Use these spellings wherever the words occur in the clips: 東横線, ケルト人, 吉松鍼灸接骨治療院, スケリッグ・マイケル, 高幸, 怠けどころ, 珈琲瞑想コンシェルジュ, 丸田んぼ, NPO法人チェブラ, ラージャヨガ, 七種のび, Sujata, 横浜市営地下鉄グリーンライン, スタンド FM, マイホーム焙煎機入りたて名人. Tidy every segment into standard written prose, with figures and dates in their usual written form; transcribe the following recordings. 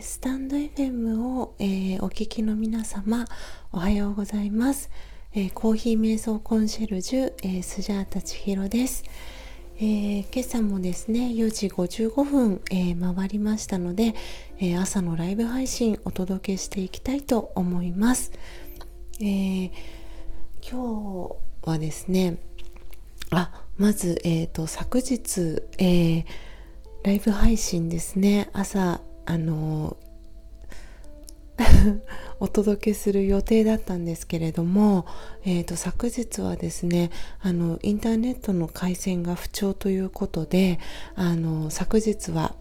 スタンド FM を、お聞きの皆様、おはようございます。コーヒー瞑想コンシェルジュ、Sujata千尋です。今朝もですね、4時55分、回りましたので、朝のライブ配信お届けしていきたいと思います。今日はですね、まず、昨日、ライブ配信ですね、朝お届けする予定だったんですけれども、昨日はですね、インターネットの回線が不調ということで、昨日は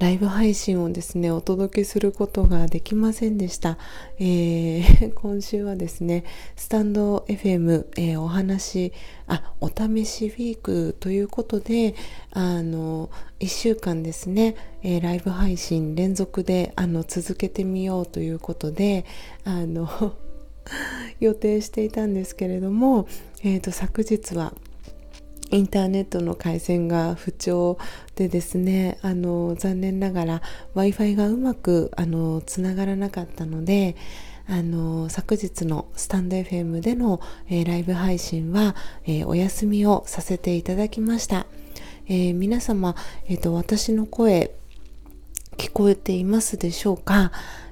ライブ配信をですね、お届けすることができませんでした。今週はですね、スタンド FM、お試しウィークということで、1週間ですね、ライブ配信連続で続けてみようということで、予定していたんですけれども、昨日はインターネットの回線が不調でですね、残念ながら Wi-Fi がうまくつながらなかったので、昨日のスタンド FM での、ライブ配信は、お休みをさせていただきました。皆様、私の声聞こえていますでしょうか？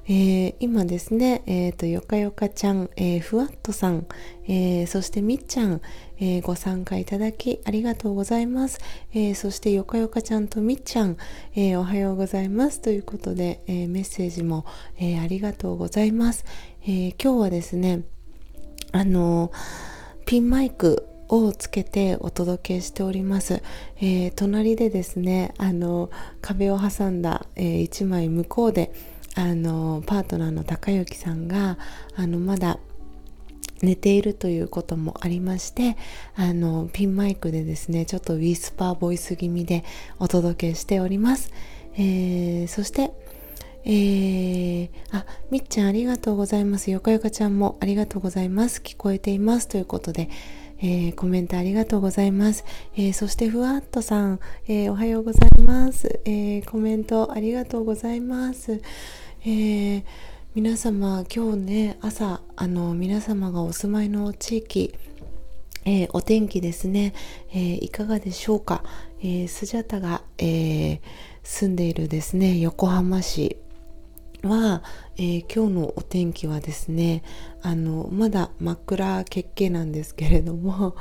今ですね、よかよかちゃん、ふわっとさん、そしてみっちゃん、ご参加いただきありがとうございます。そしてよかよかちゃんとみっちゃん、おはようございますということで、メッセージも、ありがとうございます。今日はですね、ピンマイクをつけてお届けしております。隣でですね、壁を挟んだ、一枚向こうでパートナーの高幸さんがまだ寝ているということもありまして、ピンマイクでですね、ちょっとウィスパーボイス気味でお届けしております。そして、みっちゃんありがとうございます。よかよかちゃんもありがとうございます。聞こえていますということで、コメントありがとうございます。そしてふわっとさん、おはようございます。コメントありがとうございます。皆様、今日ね、朝、皆様がお住まいの地域、お天気ですね、いかがでしょうか。スジャタが、住んでいるですね、横浜市は、今日のお天気はですね、まだ真っ暗けっけなんですけれども、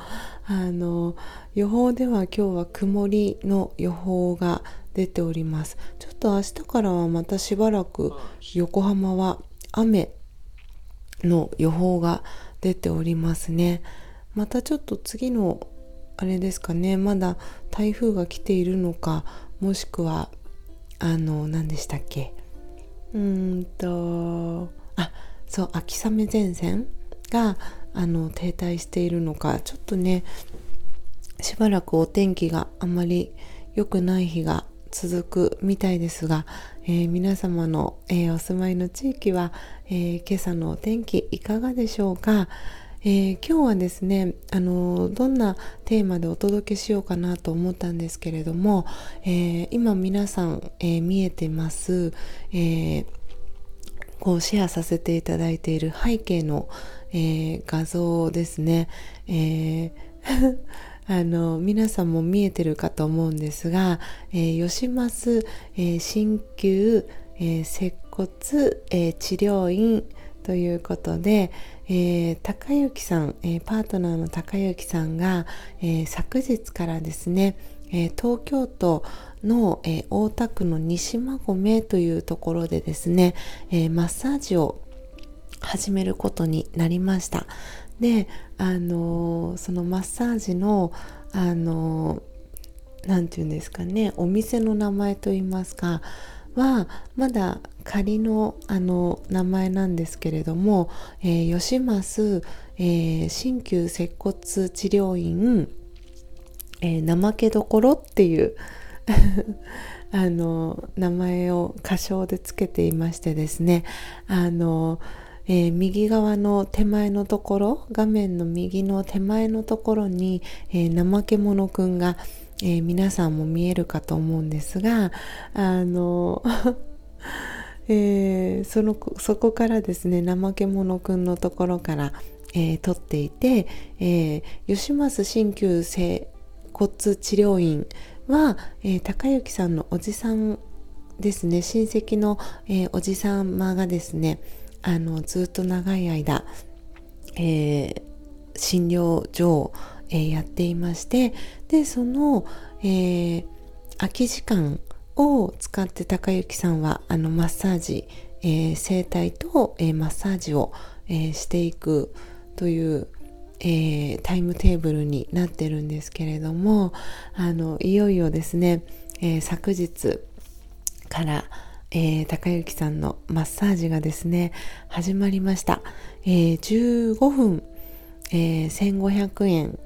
予報では今日は曇りの予報が出ております。ちょっと明日からはまたしばらく横浜は雨の予報が出ておりますね。またちょっと次のあれですかね、まだ台風が来ているのか、もしくは何でしたっけ、そう、秋雨前線が停滞しているのか、ちょっとね、しばらくお天気があまり良くない日が続くみたいですが、皆様の、お住まいの地域は、今朝のお天気いかがでしょうか。今日はですね、どんなテーマでお届けしようかなと思ったんですけれども、今皆さん、見えてます、こうシェアさせていただいている背景の、画像ですね、皆さんも見えてるかと思うんですが、吉松鍼灸、接骨、治療院ということで、高幸さん、パートナーの高幸さんが、昨日からですね、東京都の、大田区の西馬込というところでですね、マッサージを始めることになりました。で、そのマッサージの、なんていうんですかね、お店の名前といいますか、はまだ仮の、名前なんですけれども、吉松鍼灸接骨治療院、怠けどころっていう名前を仮称でつけていましてですね、右側の手前のところ、画面の右の手前のところに、怠け者くんが皆さんも見えるかと思うんですが、そこからですね、怠け者くんのところから、撮っていて、吉松鍼灸整骨治療院は、高之さんのおじさんですね、親戚の、おじさまがですね、ずっと長い間、診療所を、やっていまして、でその、空き時間を使って高之さんはマッサージ、整体と、マッサージを、していくという、タイムテーブルになってるんですけれども、いよいよですね、昨日から、高之さんのマッサージがですね始まりました。15分、1500円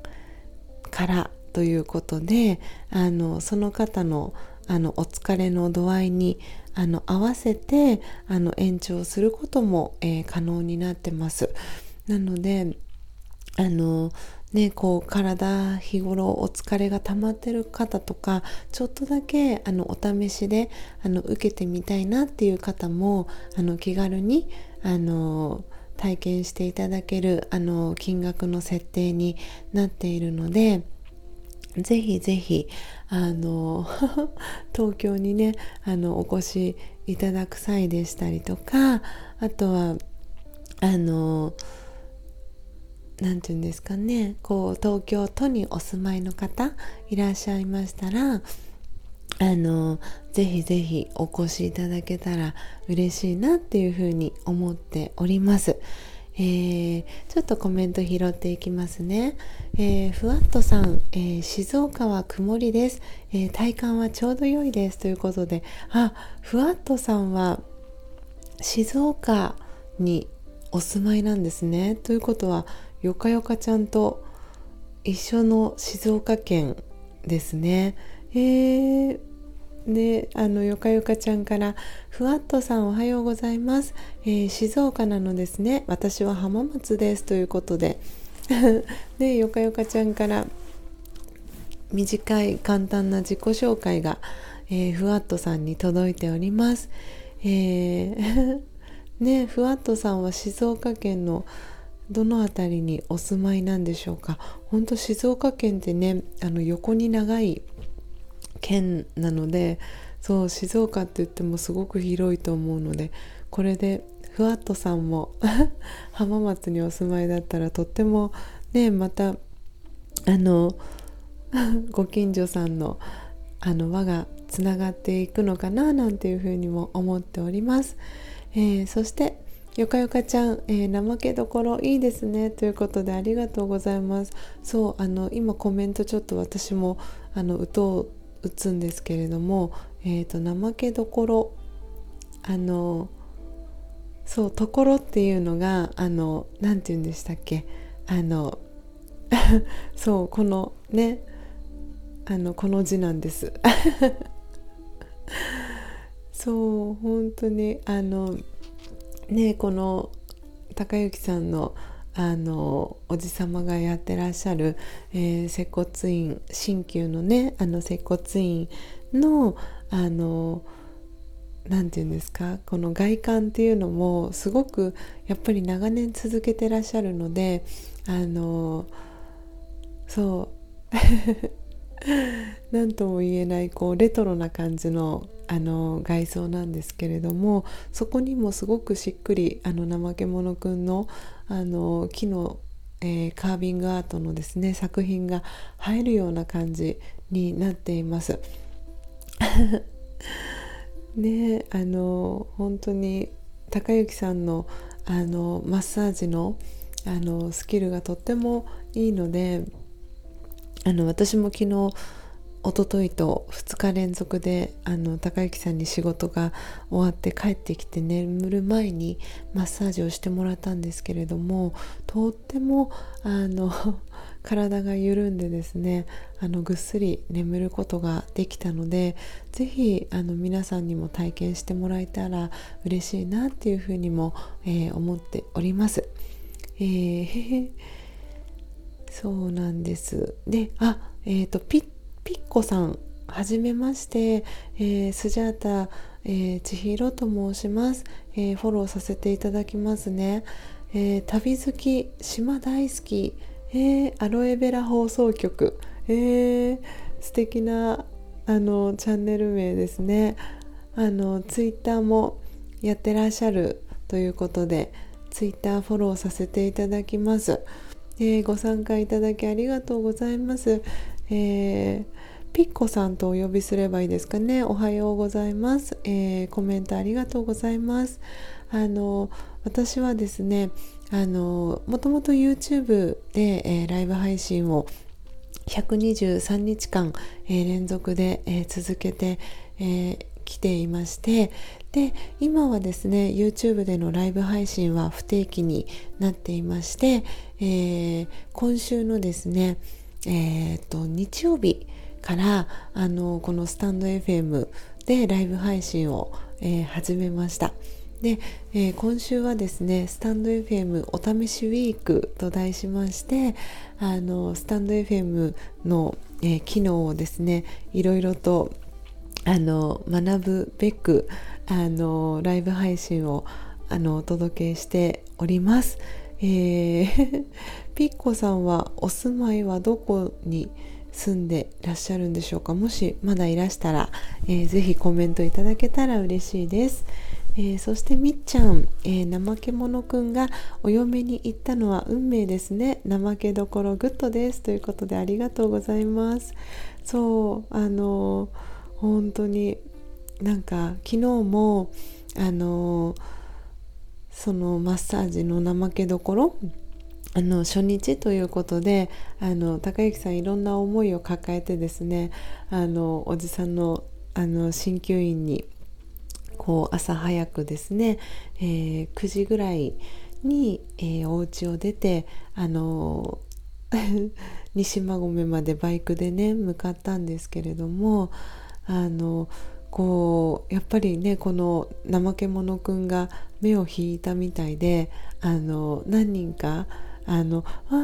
からということで、その方のお疲れの度合いに合わせて延長することも、可能になってます。なのでこう体日頃お疲れが溜まってる方とか、ちょっとだけお試しで受けてみたいなっていう方も気軽に体験していただける金額の設定になっているので、ぜひぜひ東京にねお越しいただく際でしたりとか、あとはなんていうんですかね、こう東京都にお住まいの方いらっしゃいましたら、ぜひぜひお越しいただけたら嬉しいなっていうふうに思っております。ちょっとコメント拾っていきますね。ふわっとさん、静岡は曇りです、体感はちょうど良いですということで、ふわっとさんは静岡にお住まいなんですね。ということはよかよかちゃんと一緒の静岡県ですね。でよかよかちゃんからふわっとさんおはようございます、静岡なのですね、私は浜松ですということででよかよかちゃんから短い簡単な自己紹介が、ふわっとさんに届いております、ふわっとさんは静岡県のどのあたりにお住まいなんでしょうか。本当静岡県ってね横に長い県なので、そう静岡って言ってもすごく広いと思うので、これでふわっとさんも浜松にお住まいだったらとってもね、またご近所さんの輪がつながっていくのかななんていうふうにも思っております。そしてよかよかちゃん、怠けどころいいですねということでありがとうございます。そう今コメントちょっと私も打つんですけれども、怠けどころそうところっていうのがなんて言うんでしたっけ、そうこのねこの字なんですそう本当にこの高之さんのおじさまがやってらっしゃる、接骨院鍼灸のね接骨院のなんていうんですか、この外観っていうのもすごくやっぱり長年続けてらっしゃるのでなんとも言えないこうレトロな感じの外装なんですけれども、そこにもすごくしっくり怠け者くんの木の、カービングアートのですね作品が映えるような感じになっていますね、本当に高之さんのマッサージのスキルがとってもいいので、私も昨日一昨日と2日連続で高之さんに仕事が終わって帰ってきて眠る前にマッサージをしてもらったんですけれども、とっても体が緩んでですねぐっすり眠ることができたので、ぜひ皆さんにも体験してもらえたら嬉しいなっていうふうにも、思っております。そうなんです。でピッピッコさん、はじめまして、スジャータ、千尋と申します、フォローさせていただきますね、旅好き、島大好き、アロエベラ放送局、素敵なチャンネル名ですね。ツイッターもやってらっしゃるということで、ツイッターフォローさせていただきます、ご参加いただきありがとうございます、ピッコさんとお呼びすればいいですかね。おはようございます、コメントありがとうございます。私はですね、もともと YouTube で、ライブ配信を123日間、連続で、続けて、来ていまして、で今はですね YouTube でのライブ配信は不定期になっていまして、今週のですね、日曜日からこのスタンド FM でライブ配信を、始めました。で、今週はですねスタンド FM お試しウィークと題しまして、スタンド FM の、機能をですねいろいろと学ぶべくライブ配信をお届けしております、ピッコさんはお住まいはどこに住んでらっしゃるんでしょうか。もしまだいらしたら、ぜひコメントいただけたら嬉しいです、そしてみっちゃん、怠け者くんがお嫁に行ったのは運命ですね、怠けどころグッドですということでありがとうございます。そう本当になんか昨日もそのマッサージの怠けどころ初日ということで高之さんいろんな思いを抱えてですねおじさんの鍼灸院にこう朝早くですね、9時ぐらいに、お家を出て西馬込までバイクでね向かったんですけれどもこうやっぱりねこの怠け者くんが目を引いたみたいで何人かあ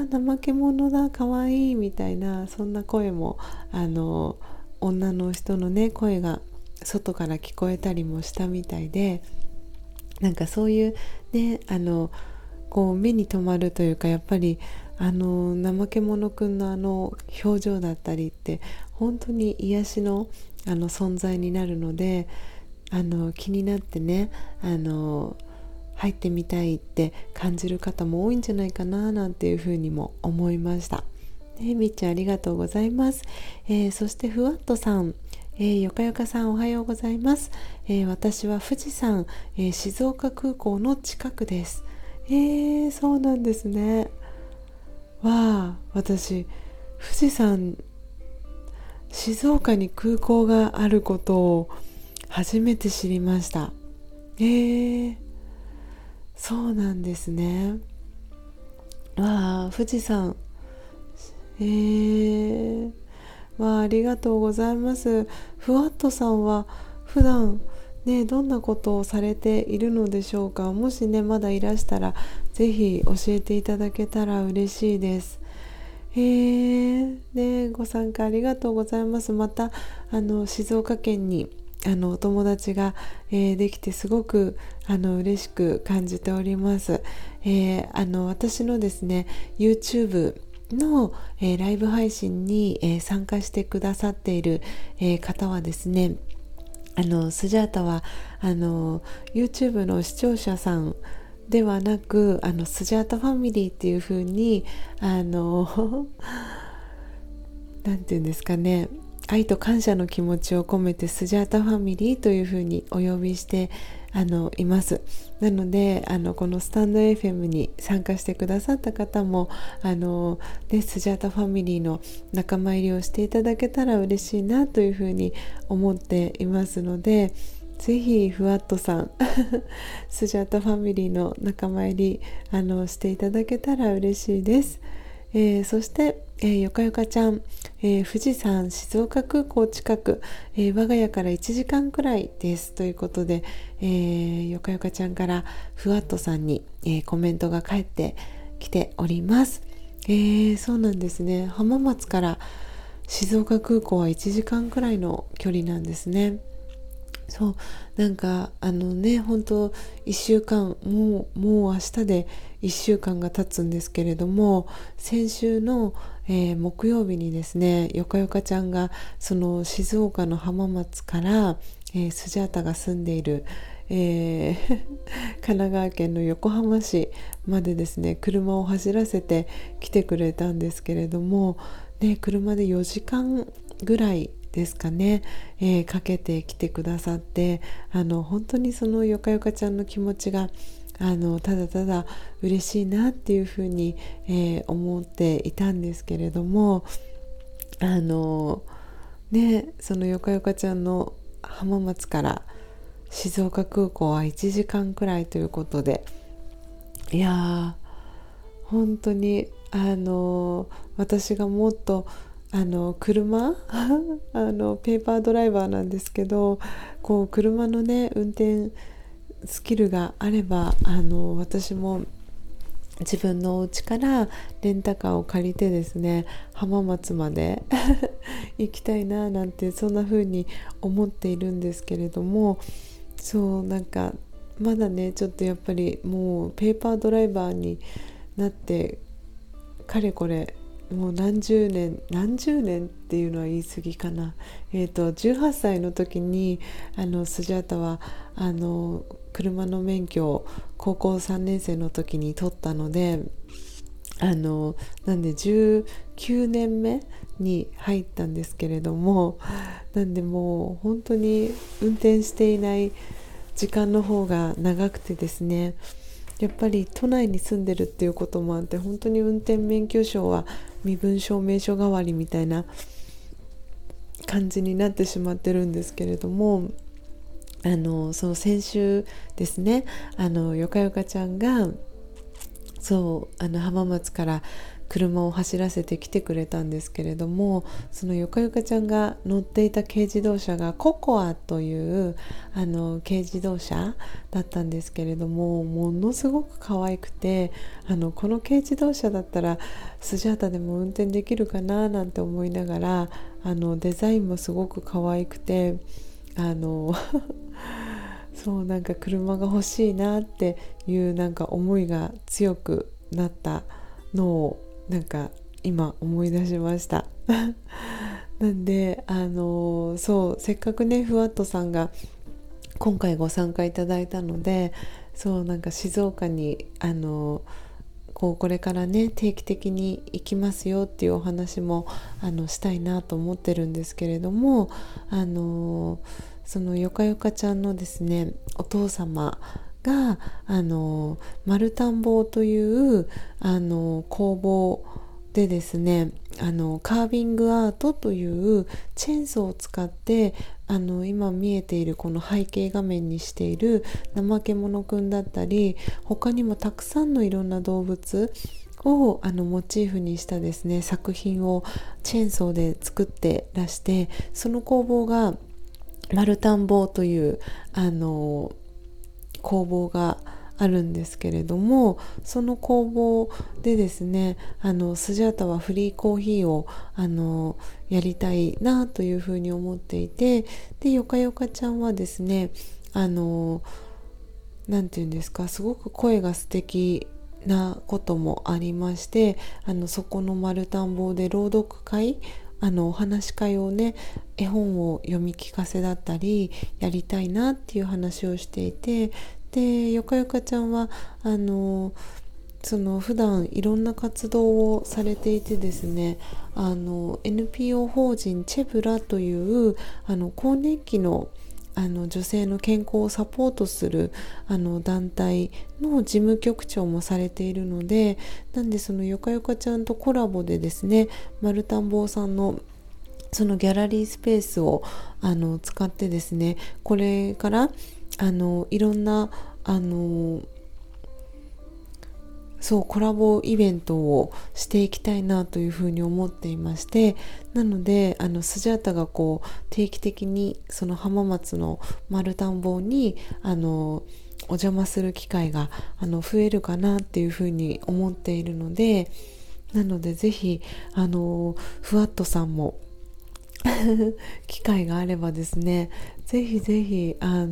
怠け者だかわいいみたいなそんな声も女の人のね声が外から聞こえたりもしたみたいで、なんかそういうねこう目に留まるというかやっぱり怠け者くんの表情だったりって本当に癒しの、存在になるので気になってね入ってみたいって感じる方も多いんじゃないかななんていうふうにも思いました、ね、みっちゃんありがとうございます、そしてふわっとさん、よかよかさんおはようございます、私は富士山、静岡空港の近くです、そうなんですね。わあ、私富士山静岡に空港があることを初めて知りました。そうなんですね。わあ富士山わあありがとうございます。ふわっとさんは普段ね、どんなことをされているのでしょうか。もしねまだいらしたらぜひ教えていただけたら嬉しいです、ね、ご参加ありがとうございます。また静岡県にお友達が、できてすごく嬉しく感じております、私のですね YouTube の、ライブ配信に、参加してくださっている、方はですねスジャータはYouTube の視聴者さんではなくスジャータファミリーっていう風になんていうんですかね、愛と感謝の気持ちを込めてスジャータファミリーという風にお呼びしています。なのでこのスタンド FM に参加してくださった方もね、スジャータファミリーの仲間入りをしていただけたら嬉しいなというふうに思っていますので、ぜひふわっとさんスジャータファミリーの仲間入りしていただけたら嬉しいです、そしてよかよかちゃん、富士山静岡空港近く、我が家から1時間くらいですということで、よかよかちゃんからふわっとさんに、コメントが返ってきております、そうなんですね。浜松から静岡空港は1時間くらいの距離なんですね。そう、なんか本当1週間、もう明日で1週間が経つんですけれども、先週の、木曜日にですね、よかよかちゃんがその静岡の浜松から、スジャータが住んでいる、神奈川県の横浜市までですね、車を走らせて来てくれたんですけれども、ね、車で4時間ぐらいですかね、かけてきてくださって、本当にそのよかよかちゃんの気持ちがただただ嬉しいなっていうふうに、思っていたんですけれども、ね、そのよかよかちゃんの浜松から静岡空港は1時間くらいということで、いやー本当に私がもっと車ペーパードライバーなんですけど、こう車のね運転スキルがあれば、私も自分のお家からレンタカーを借りてですね、浜松まで行きたいななんて、そんな風に思っているんですけれども、そうなんかまだねちょっとやっぱりもうペーパードライバーになってかれこれもう何十年っていうのは言い過ぎかな、18歳の時にスジャータは車の免許を高校3年生の時に取ったので、なんで19年目に入ったんですけれども、なんでもう本当に運転していない時間の方が長くてですね、やっぱり都内に住んでるっていうこともあって、本当に運転免許証は身分証明書代わりみたいな感じになってしまってるんですけれども、その先週ですね、よかよかちゃんがそう浜松から車を走らせてきてくれたんですけれども、そのよかよかちゃんが乗っていた軽自動車がココアという軽自動車だったんですけれども、ものすごく可愛くて、この軽自動車だったらスジャータでも運転できるかななんて思いながら、デザインもすごく可愛くて、そうなんか車が欲しいなっていうなんか思いが強くなったのをなんか今思い出しましたなんでそうせっかくねふわっとさんが今回ご参加いただいたので、そうなんか静岡にこれからね定期的に行きますよっていうお話もしたいなと思ってるんですけれども、そのよかよかちゃんのですねお父様が丸田んぼという工房でですね、カービングアートというチェーンソーを使って今見えているこの背景画面にしている怠け者くんだったり、他にもたくさんのいろんな動物をモチーフにしたですね作品をチェーンソーで作ってらして、その工房が丸田んぼという工房があるんですけれども、その工房でですねスジャータはフリーコーヒーをやりたいなというふうに思っていて、でよかよかちゃんはですねなんていうんですか、すごく声が素敵なこともありまして、そこの丸田んぼで朗読会お話し会をね、絵本を読み聞かせだったりやりたいなっていう話をしていて、でよかよかちゃんはその普段いろんな活動をされていてですね、NPO 法人チェブラという更年期の女性の健康をサポートする団体の事務局長もされているので、なんでそのよかよかちゃんとコラボでですね、丸田んぼさんのそのギャラリースペースを使ってですね、これからいろんなそうコラボイベントをしていきたいなというふうに思っていまして、なのでスジャータがこう定期的にその浜松の丸田んぼにお邪魔する機会が増えるかなっていうふうに思っているので、なのでぜひふわっとさんも機会があればですね、ぜひぜひ遊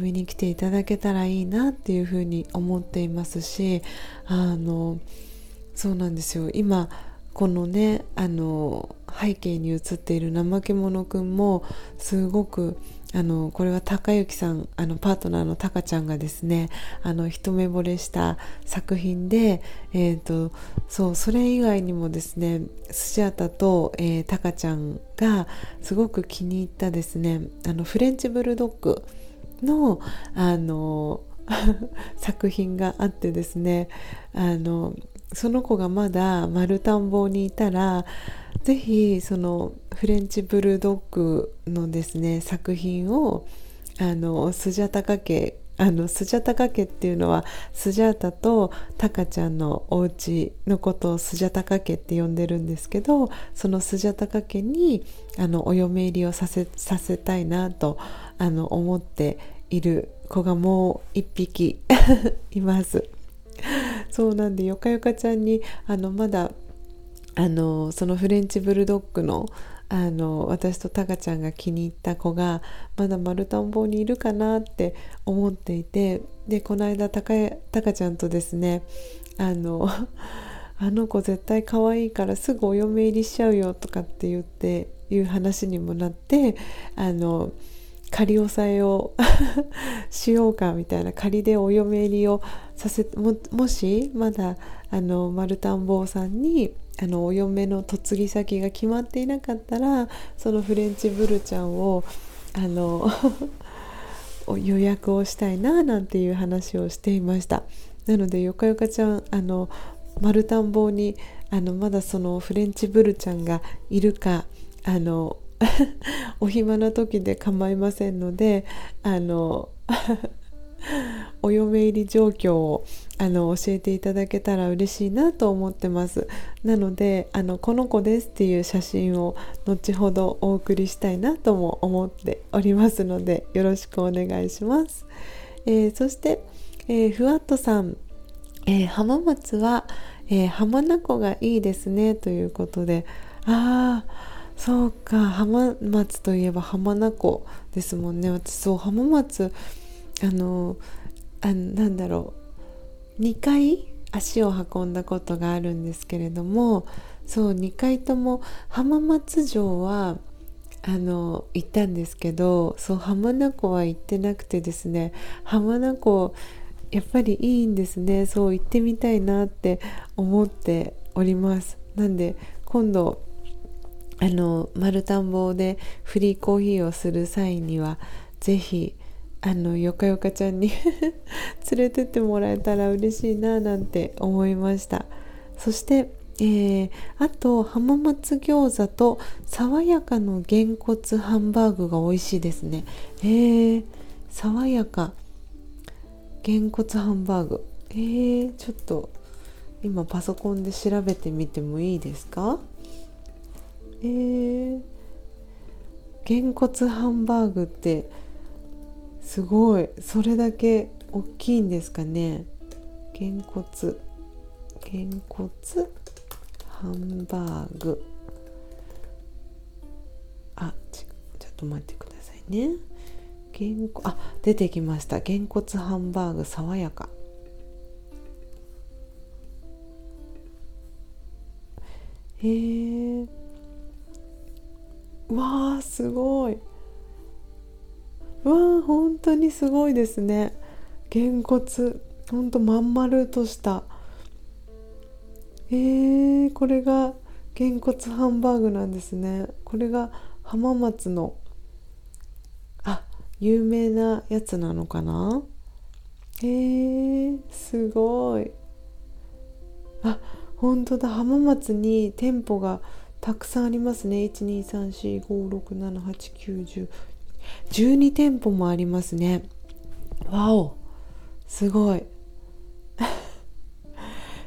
びに来ていただけたらいいなっていうふうに思っていますし、そうなんですよ、今このね背景に映っている怠け者くんもすごくこれは高幸さんパートナーの高ちゃんがですね一目惚れした作品で、それ以外にもですねスジャタと、高ちゃんがすごく気に入ったですねフレンチブルドッグの作品があってですねその子がまだ丸田んぼにいたらぜひそのフレンチブルドッグのですね作品をスジャタカ家っていうのはスジャタとタカちゃんのお家のことをスジャタカ家って呼んでるんですけど、そのスジャタカ家にお嫁入りをさせたいなと思っている子がもう一匹います。そうなんで、よかよかちゃんにまだそのフレンチブルドッグの私とタカちゃんが気に入った子がまだ丸田んぼにいるかなって思っていて、でこの間タカちゃんとですね子絶対可愛いからすぐお嫁入りしちゃうよとかって言っていう話にもなって、仮押さえをしようかみたいな、仮でお嫁入りをさせて もしまだ丸田んぼさんにお嫁の嫁ぎ先が決まっていなかったら、そのフレンチブルちゃんを予約をしたいななんていう話をしていました。なのでよかよかちゃん丸田んぼにまだそのフレンチブルちゃんがいるかお暇な時で構いませんのでお嫁入り状況を教えていただけたら嬉しいなと思ってます。なのでこの子ですっていう写真を後ほどお送りしたいなとも思っておりますので、よろしくお願いします。そして、ふわっとさん、浜松は、浜名湖がいいですねということで、そうか、浜松といえば浜名湖ですもんね。私そう浜松なんだろう、2回足を運んだことがあるんですけれども、そう2回とも浜松城は行ったんですけど、そう浜名湖は行ってなくてですね、浜名湖やっぱりいいんですね。そう行ってみたいなって思っております。なんで今度丸田んぼでフリーコーヒーをする際にはぜひよかよかちゃんに連れてってもらえたら嬉しいななんて思いました。そして、あと浜松餃子と爽やかのげんこつハンバーグが美味しいですね。爽やかげんこつハンバーグ、ちょっと今パソコンで調べてみてもいいですか。げんこつハンバーグってすごい、それだけ大きいんですかね。げんこつハンバーグ、ちょっと待ってくださいね。出てきました。げんこつハンバーグ爽やか、わーすごい、本当にすごいですね。げんこつほんとまん丸とした、これがげんこつハンバーグなんですね。これが浜松の有名なやつなのかな。すごい、ほんとだ、浜松に店舗がたくさんありますね。 1,2,3,4,5,6,7,8,9,10,12 店舗もありますね。わおすごい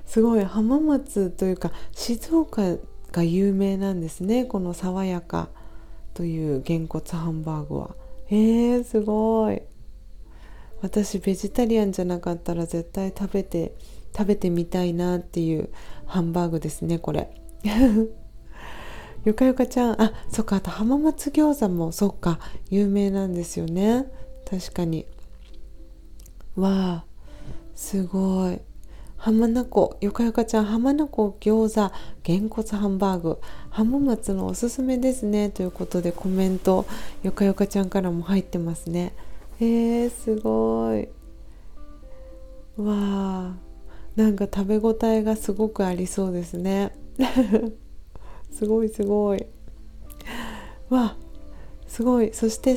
すごい、浜松というか静岡が有名なんですね、この爽やかというげんこつハンバーグは。すごい、私ベジタリアンじゃなかったら絶対食べてみたいなっていうハンバーグですねこれゆかゆかちゃん、あ、そっか、あと浜松餃子もそっか有名なんですよね。確かに。わあ、すごい。浜名湖、ゆかゆかちゃん、浜名湖餃子、げんこつハンバーグ、浜松のおすすめですね、ということでコメントゆかゆかちゃんからも入ってますね。すごい。わあ、なんか食べ応えがすごくありそうですね。すごいすごい。わ、すごい。そして、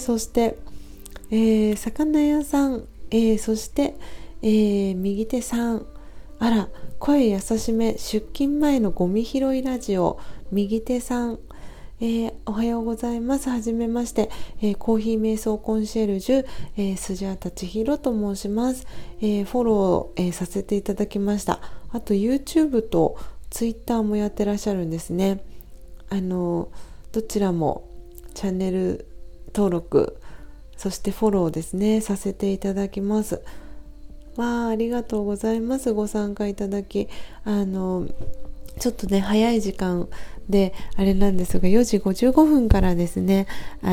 魚屋さん、そして、右手さん、あら、声優しめ、出勤前のゴミ拾いラジオ、右手さん、おはようございます。はじめまして、コーヒー瞑想コンシェルジュ、Sujata千尋と申します。フォロー、させていただきました。あと YouTube と Twitter もやってらっしゃるんですね。どちらもチャンネル登録、そしてフォローですね、させていただきます。わあ、ありがとうございます。ご参加いただき、ちょっとね、早い時間であれなんですが、4時55分からですね、こ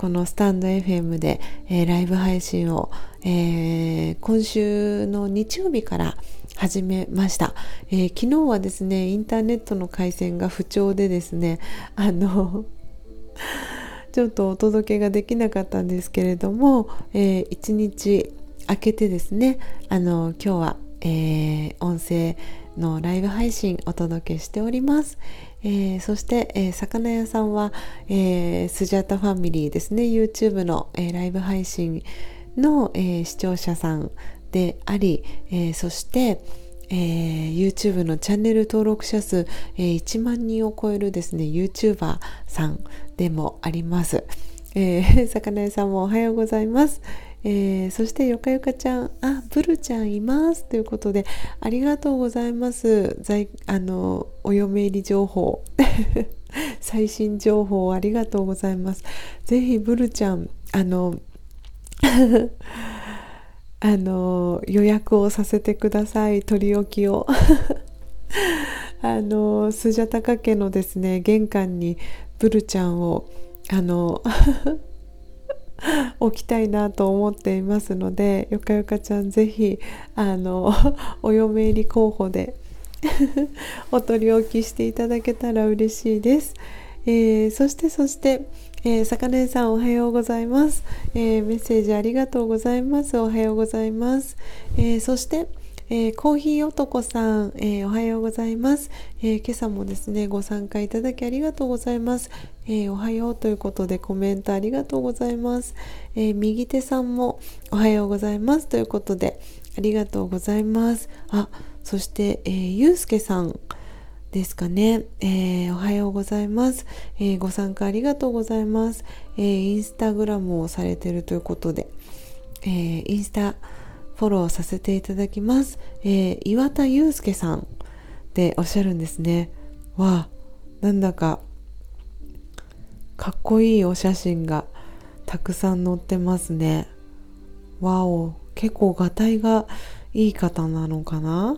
のスタンド FM で、ライブ配信を、今週の日曜日から始めました。昨日はですね、インターネットの回線が不調でですね、ちょっとお届けができなかったんですけれども、1日明けてですね、今日は、音声のライブ配信お届けしております。そして、魚屋さんは、スジャタファミリーですね、 YouTube の、ライブ配信の、視聴者さんであり、そして、YouTube のチャンネル登録者数、1万人を超えるですね YouTuber さんでもあります。魚屋さんもおはようございます。そしてよかよかちゃん、あ、ブルちゃんいますということで、ありがとうございます。お嫁入り情報最新情報ありがとうございます。ぜひブルちゃん予約をさせてください、取り置きをスジャタカ家のですね玄関にブルちゃんを置きたいなと思っていますので、よかよかちゃんぜひお嫁入り候補でお取り置きしていただけたら嬉しいです。そして、魚屋さんおはようございます。メッセージありがとうございます。おはようございます。そして、コーヒー男さん、おはようございます。今朝もですねご参加いただきありがとうございます。おはようということでコメントありがとうございます。右手さんもおはようございますということでありがとうございます。あ、そして、ゆうすけさんですかね、おはようございます。ご参加ありがとうございます。インスタグラムをされているということで、インスタフォローさせていただきます。岩田祐介さんでおっしゃるんですね。わあ、なんだかかっこいいお写真がたくさん載ってますね。わお、結構ガタイがいい方なのかな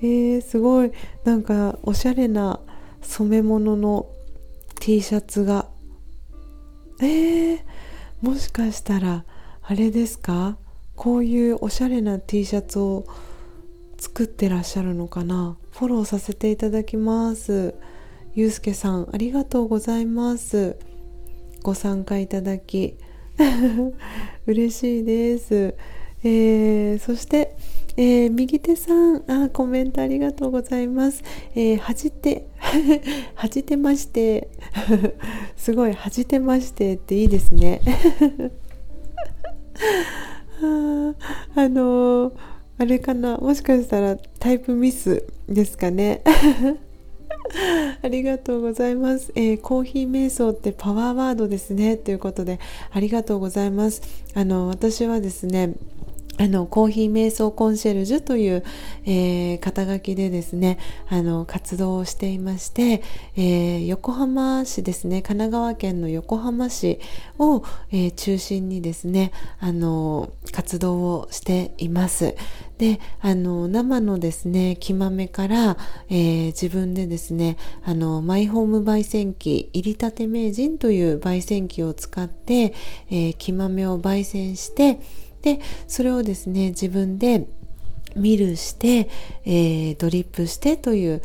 すごい、なんかおしゃれな染め物の T シャツが、もしかしたらあれですか、こういうおしゃれな T シャツを作ってらっしゃるのかな。フォローさせていただきます。ゆうすけさんありがとうございます。ご参加いただき嬉しいです。そして、右手さん、あ、コメントありがとうございます。恥じてましてすごい、恥じてましてっていいですねあれかな、もしかしたらタイプミスですかねありがとうございます。コーヒー瞑想ってパワーワードですねということでありがとうございます。私はですねコーヒー瞑想コンシェルジュという、肩書きでですね活動をしていまして、横浜市ですね、神奈川県の横浜市を、中心にですね活動をしています。で生のですね木豆から、自分でですねマイホーム焙煎機入りたて名人という焙煎機を使って、木豆を焙煎して、でそれをですね自分でミルして、ドリップしてという、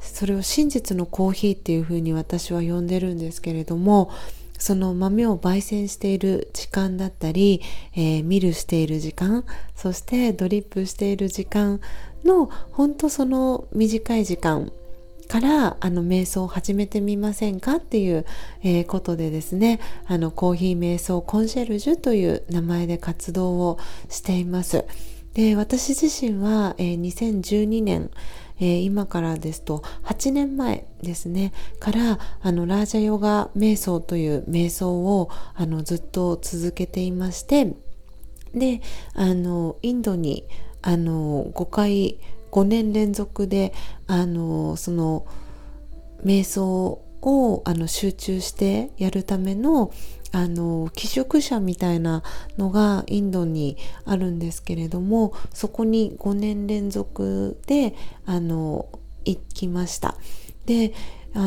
それを真実のコーヒーっていうふうに私は呼んでるんですけれども、その豆を焙煎している時間だったり、ミルしている時間、そしてドリップしている時間のほんとその短い時間から瞑想を始めてみませんかっていう、ことでですねコーヒー瞑想コンシェルジュという名前で活動をしています。で私自身は、2012年、今からですと8年前ですねからラージャヨガ瞑想という瞑想をずっと続けていまして、でインドに5年連続でその瞑想を集中してやるための寄宿舎みたいなのがインドにあるんですけれども、そこに5年連続で行きました。でこ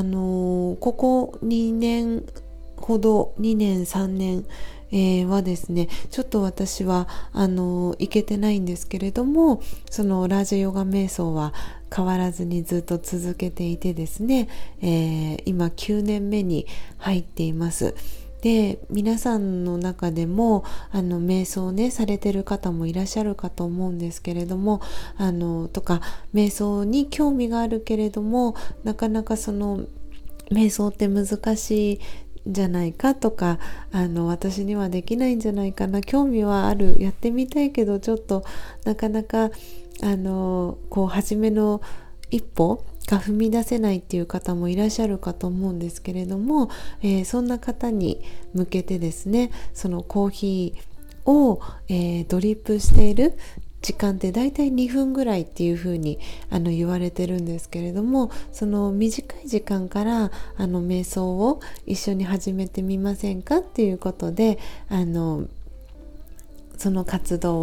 こ2年ほど2年3年、はですねちょっと私は行けてないんですけれども、そのラージャヨガ瞑想は変わらずにずっと続けていてですね、今9年目に入っています。で皆さんの中でも瞑想をねされてる方もいらっしゃるかと思うんですけれどもとか瞑想に興味があるけれどもなかなかその瞑想って難しいじゃないかとか私にはできないんじゃないかな、興味はある、やってみたいけどちょっとなかなかこう初めの一歩が踏み出せないっていう方もいらっしゃるかと思うんですけれども、そんな方に向けてですねそのコーヒーを、ドリップしている時間ってだいたい2分ぐらいっていう風に言われてるんですけれども、その短い時間から瞑想を一緒に始めてみませんかっていうことでこの活動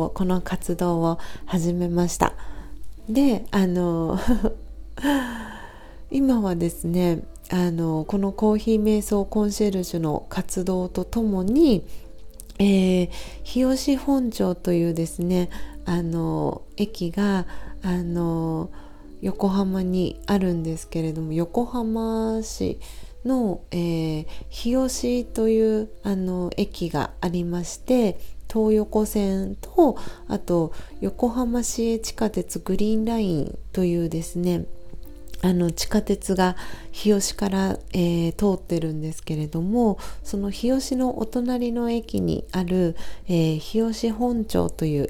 を始めました。で今はですねこのコーヒー瞑想コンシェルジュの活動とともに、日吉本町というですね駅が横浜にあるんですけれども、横浜市の、日吉という駅がありまして、東横線とあと横浜市営地下鉄グリーンラインというですね地下鉄が日吉から、通ってるんですけれども、その日吉のお隣の駅にある、日吉本町という